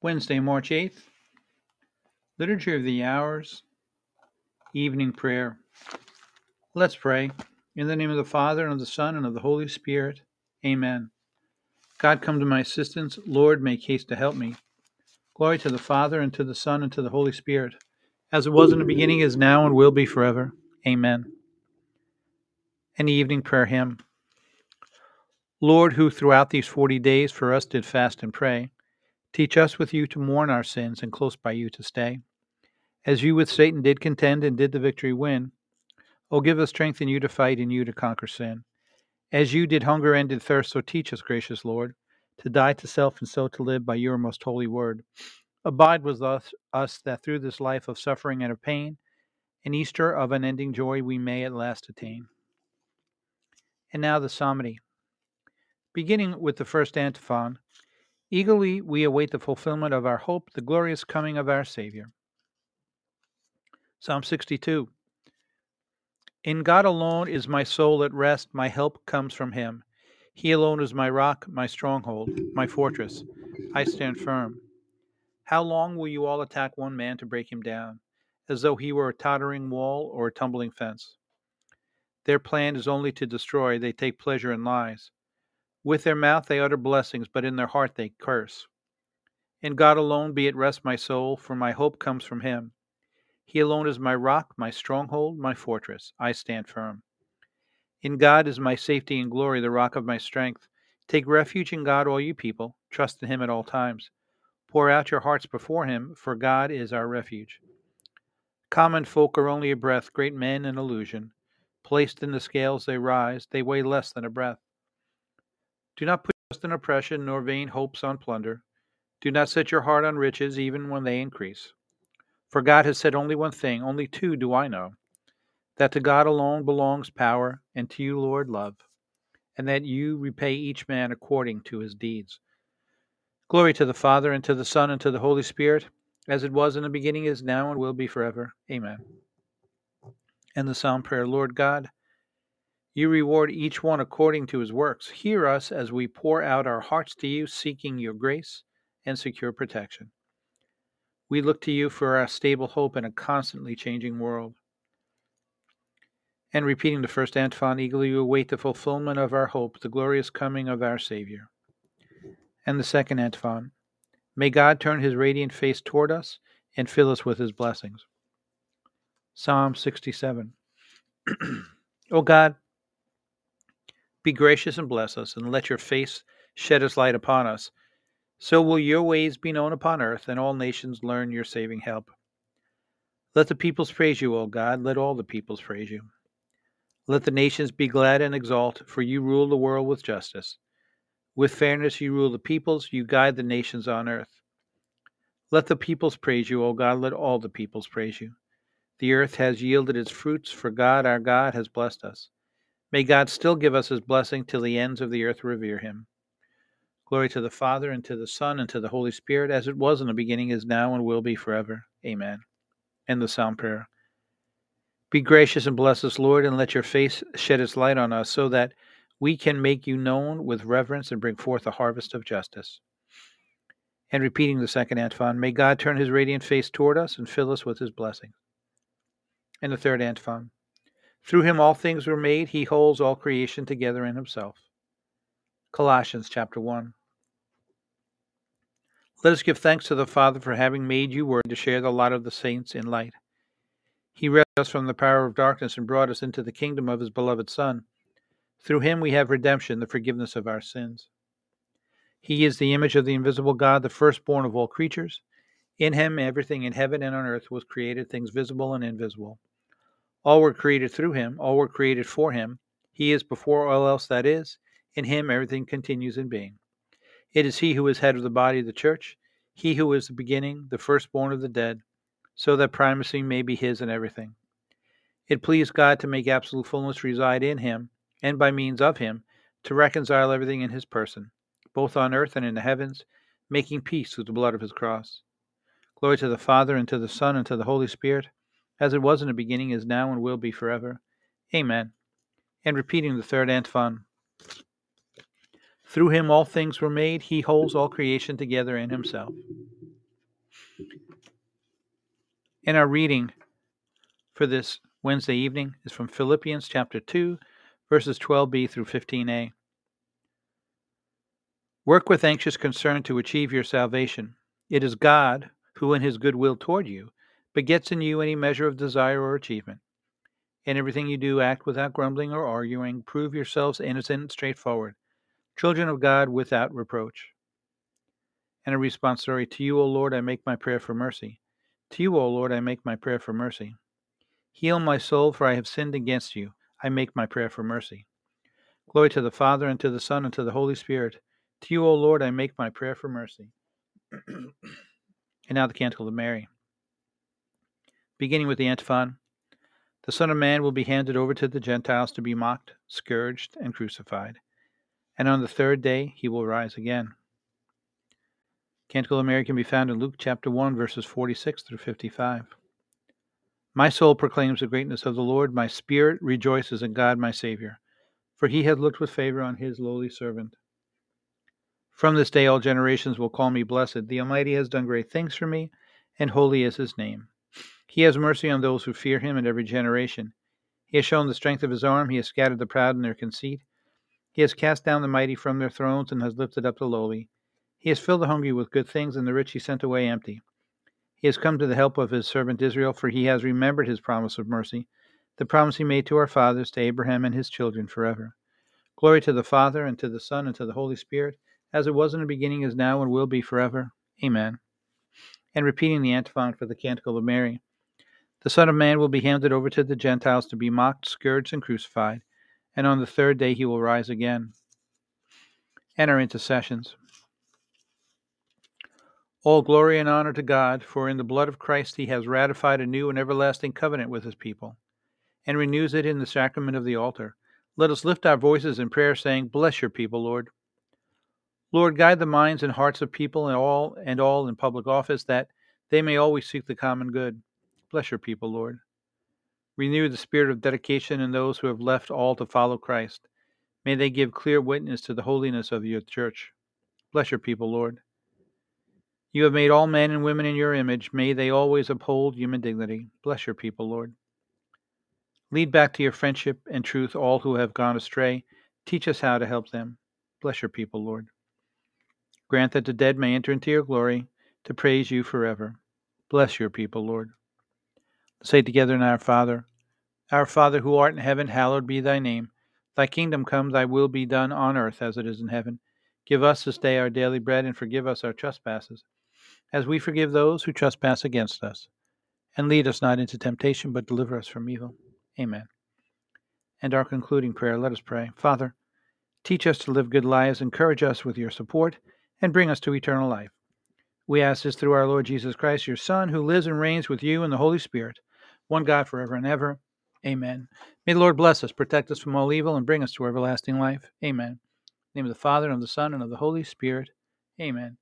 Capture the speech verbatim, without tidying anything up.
Wednesday, March eighth, Liturgy of the Hours, Evening Prayer. Let's pray. In the name of the Father, and of the Son, and of the Holy Spirit. Amen. God, come to my assistance. Lord, make haste to help me. Glory to the Father, and to the Son, and to the Holy Spirit, as it was in the beginning, is now, and will be forever. Amen. An Evening Prayer Hymn. Lord, who throughout these forty days for us did fast and pray, teach us with you to mourn our sins, and close by you to stay. As you with Satan did contend, and did the victory win, O give us strength in you to fight, in you to conquer sin. As you did hunger and did thirst, so teach us, gracious Lord, to die to self and so to live by your most holy word. Abide with us, us that through this life of suffering and of pain, an Easter of unending joy we may at last attain. And now the psalmody. Beginning with the first antiphon, eagerly we await the fulfillment of our hope, the glorious coming of our Savior. Psalm sixty-two. In God alone is my soul at rest, my help comes from him. He alone is my rock, my stronghold, my fortress. I stand firm. How long will you all attack one man to break him down, as though he were a tottering wall or a tumbling fence? Their plan is only to destroy, they take pleasure in lies. With their mouth they utter blessings, but in their heart they curse. In God alone be at rest my soul, for my hope comes from him. He alone is my rock, my stronghold, my fortress. I stand firm. In God is my safety and glory, the rock of my strength. Take refuge in God, all you people. Trust in him at all times. Pour out your hearts before him, for God is our refuge. Common folk are only a breath, great men an illusion. Placed in the scales they rise, they weigh less than a breath. Do not put trust in oppression, nor vain hopes on plunder. Do not set your heart on riches, even when they increase. For God has said only one thing, only two do I know, that to God alone belongs power, and to you, Lord, love, and that you repay each man according to his deeds. Glory to the Father, and to the Son, and to the Holy Spirit, as it was in the beginning, is now, and will be forever. Amen. And the Psalm Prayer. Lord God, you reward each one according to his works. Hear us as we pour out our hearts to you, seeking your grace and secure protection. We look to you for our stable hope in a constantly changing world. And repeating the first antiphon, eagerly you await the fulfillment of our hope, the glorious coming of our Savior. And the second antiphon, may God turn his radiant face toward us and fill us with his blessings. Psalm sixty-seven. O God, be gracious and bless us, and let your face shed its light upon us. So will your ways be known upon earth, and all nations learn your saving help. Let the peoples praise you, O God. Let all the peoples praise you. Let the nations be glad and exult, for you rule the world with justice. With fairness you rule the peoples, you guide the nations on earth. Let the peoples praise you, O God. Let all the peoples praise you. The earth has yielded its fruits, for God, our God, has blessed us. May God still give us his blessing till the ends of the earth revere him. Glory to the Father, and to the Son, and to the Holy Spirit, as it was in the beginning, is now, and will be forever. Amen. And the Psalm Prayer. Be gracious and bless us, Lord, and let your face shed its light on us, so that we can make you known with reverence and bring forth a harvest of justice. And repeating the second antiphon, may God turn his radiant face toward us and fill us with his blessing. And the third antiphon. Through him all things were made. He holds all creation together in himself. Colossians chapter one. Let us give thanks to the Father for having made you worthy to share the lot of the saints in light. He rescued us from the power of darkness and brought us into the kingdom of his beloved Son. Through him we have redemption, the forgiveness of our sins. He is the image of the invisible God, the firstborn of all creatures. In him everything in heaven and on earth was created, things visible and invisible. All were created through him, all were created for him. He is before all else that is. In him everything continues in being. It is he who is head of the body of the church, he who is the beginning, the firstborn of the dead, so that primacy may be his in everything. It pleased God to make absolute fullness reside in him, and by means of him, to reconcile everything in his person, both on earth and in the heavens, making peace through the blood of his cross. Glory to the Father, and to the Son, and to the Holy Spirit, as it was in the beginning, is now, and will be forever. Amen. And repeating the third antiphon. Through him all things were made. He holds all creation together in himself. And our reading for this Wednesday evening is from Philippians chapter two, verses twelve b through fifteen a. Work with anxious concern to achieve your salvation. It is God who, in his goodwill toward you, begets in you any measure of desire or achievement. In everything you do, act without grumbling or arguing. Prove yourselves innocent and straightforward, children of God without reproach. And a responsory, to you, O Lord, I make my prayer for mercy. To you, O Lord, I make my prayer for mercy. Heal my soul, for I have sinned against you. I make my prayer for mercy. Glory to the Father, and to the Son, and to the Holy Spirit. To you, O Lord, I make my prayer for mercy. And now the Canticle of Mary. Beginning with the antiphon, the Son of Man will be handed over to the Gentiles to be mocked, scourged, and crucified. And on the third day he will rise again. Canticle of Mary can be found in Luke chapter one, verses forty-six through fifty-five. My soul proclaims the greatness of the Lord. My spirit rejoices in God my Savior, for he hath looked with favor on his lowly servant. From this day all generations will call me blessed. The Almighty has done great things for me, and holy is his name. He has mercy on those who fear him in every generation. He has shown the strength of his arm. He has scattered the proud in their conceit. He has cast down the mighty from their thrones and has lifted up the lowly. He has filled the hungry with good things, and the rich he sent away empty. He has come to the help of his servant Israel, for he has remembered his promise of mercy, the promise he made to our fathers, to Abraham and his children forever. Glory to the Father, and to the Son, and to the Holy Spirit, as it was in the beginning, is now, and will be forever. Amen. And repeating the antiphon for the Canticle of Mary, the Son of Man will be handed over to the Gentiles to be mocked, scourged, and crucified, and on the third day he will rise again. And our intercessions. All glory and honor to God, for in the blood of Christ he has ratified a new and everlasting covenant with his people, and renews it in the sacrament of the altar. Let us lift our voices in prayer, saying, Bless your people, Lord. Lord, guide the minds and hearts of people and all and all in public office, that they may always seek the common good. Bless your people, Lord. Renew the spirit of dedication in those who have left all to follow Christ. May they give clear witness to the holiness of your church. Bless your people, Lord. You have made all men and women in your image. May they always uphold human dignity. Bless your people, Lord. Lead back to your friendship and truth all who have gone astray. Teach us how to help them. Bless your people, Lord. Grant that the dead may enter into your glory to praise you forever. Bless your people, Lord. Let's say together in our Father, Our Father who art in heaven, hallowed be thy name. Thy kingdom come, thy will be done on earth as it is in heaven. Give us this day our daily bread, and forgive us our trespasses, as we forgive those who trespass against us. And lead us not into temptation, but deliver us from evil. Amen. And our concluding prayer, let us pray. Father, teach us to live good lives, encourage us with your support, and bring us to eternal life. We ask this through our Lord Jesus Christ, your Son, who lives and reigns with you in the Holy Spirit, one God forever and ever. Amen. May the Lord bless us, protect us from all evil, and bring us to everlasting life. Amen. In the name of the Father, and of the Son, and of the Holy Spirit. Amen.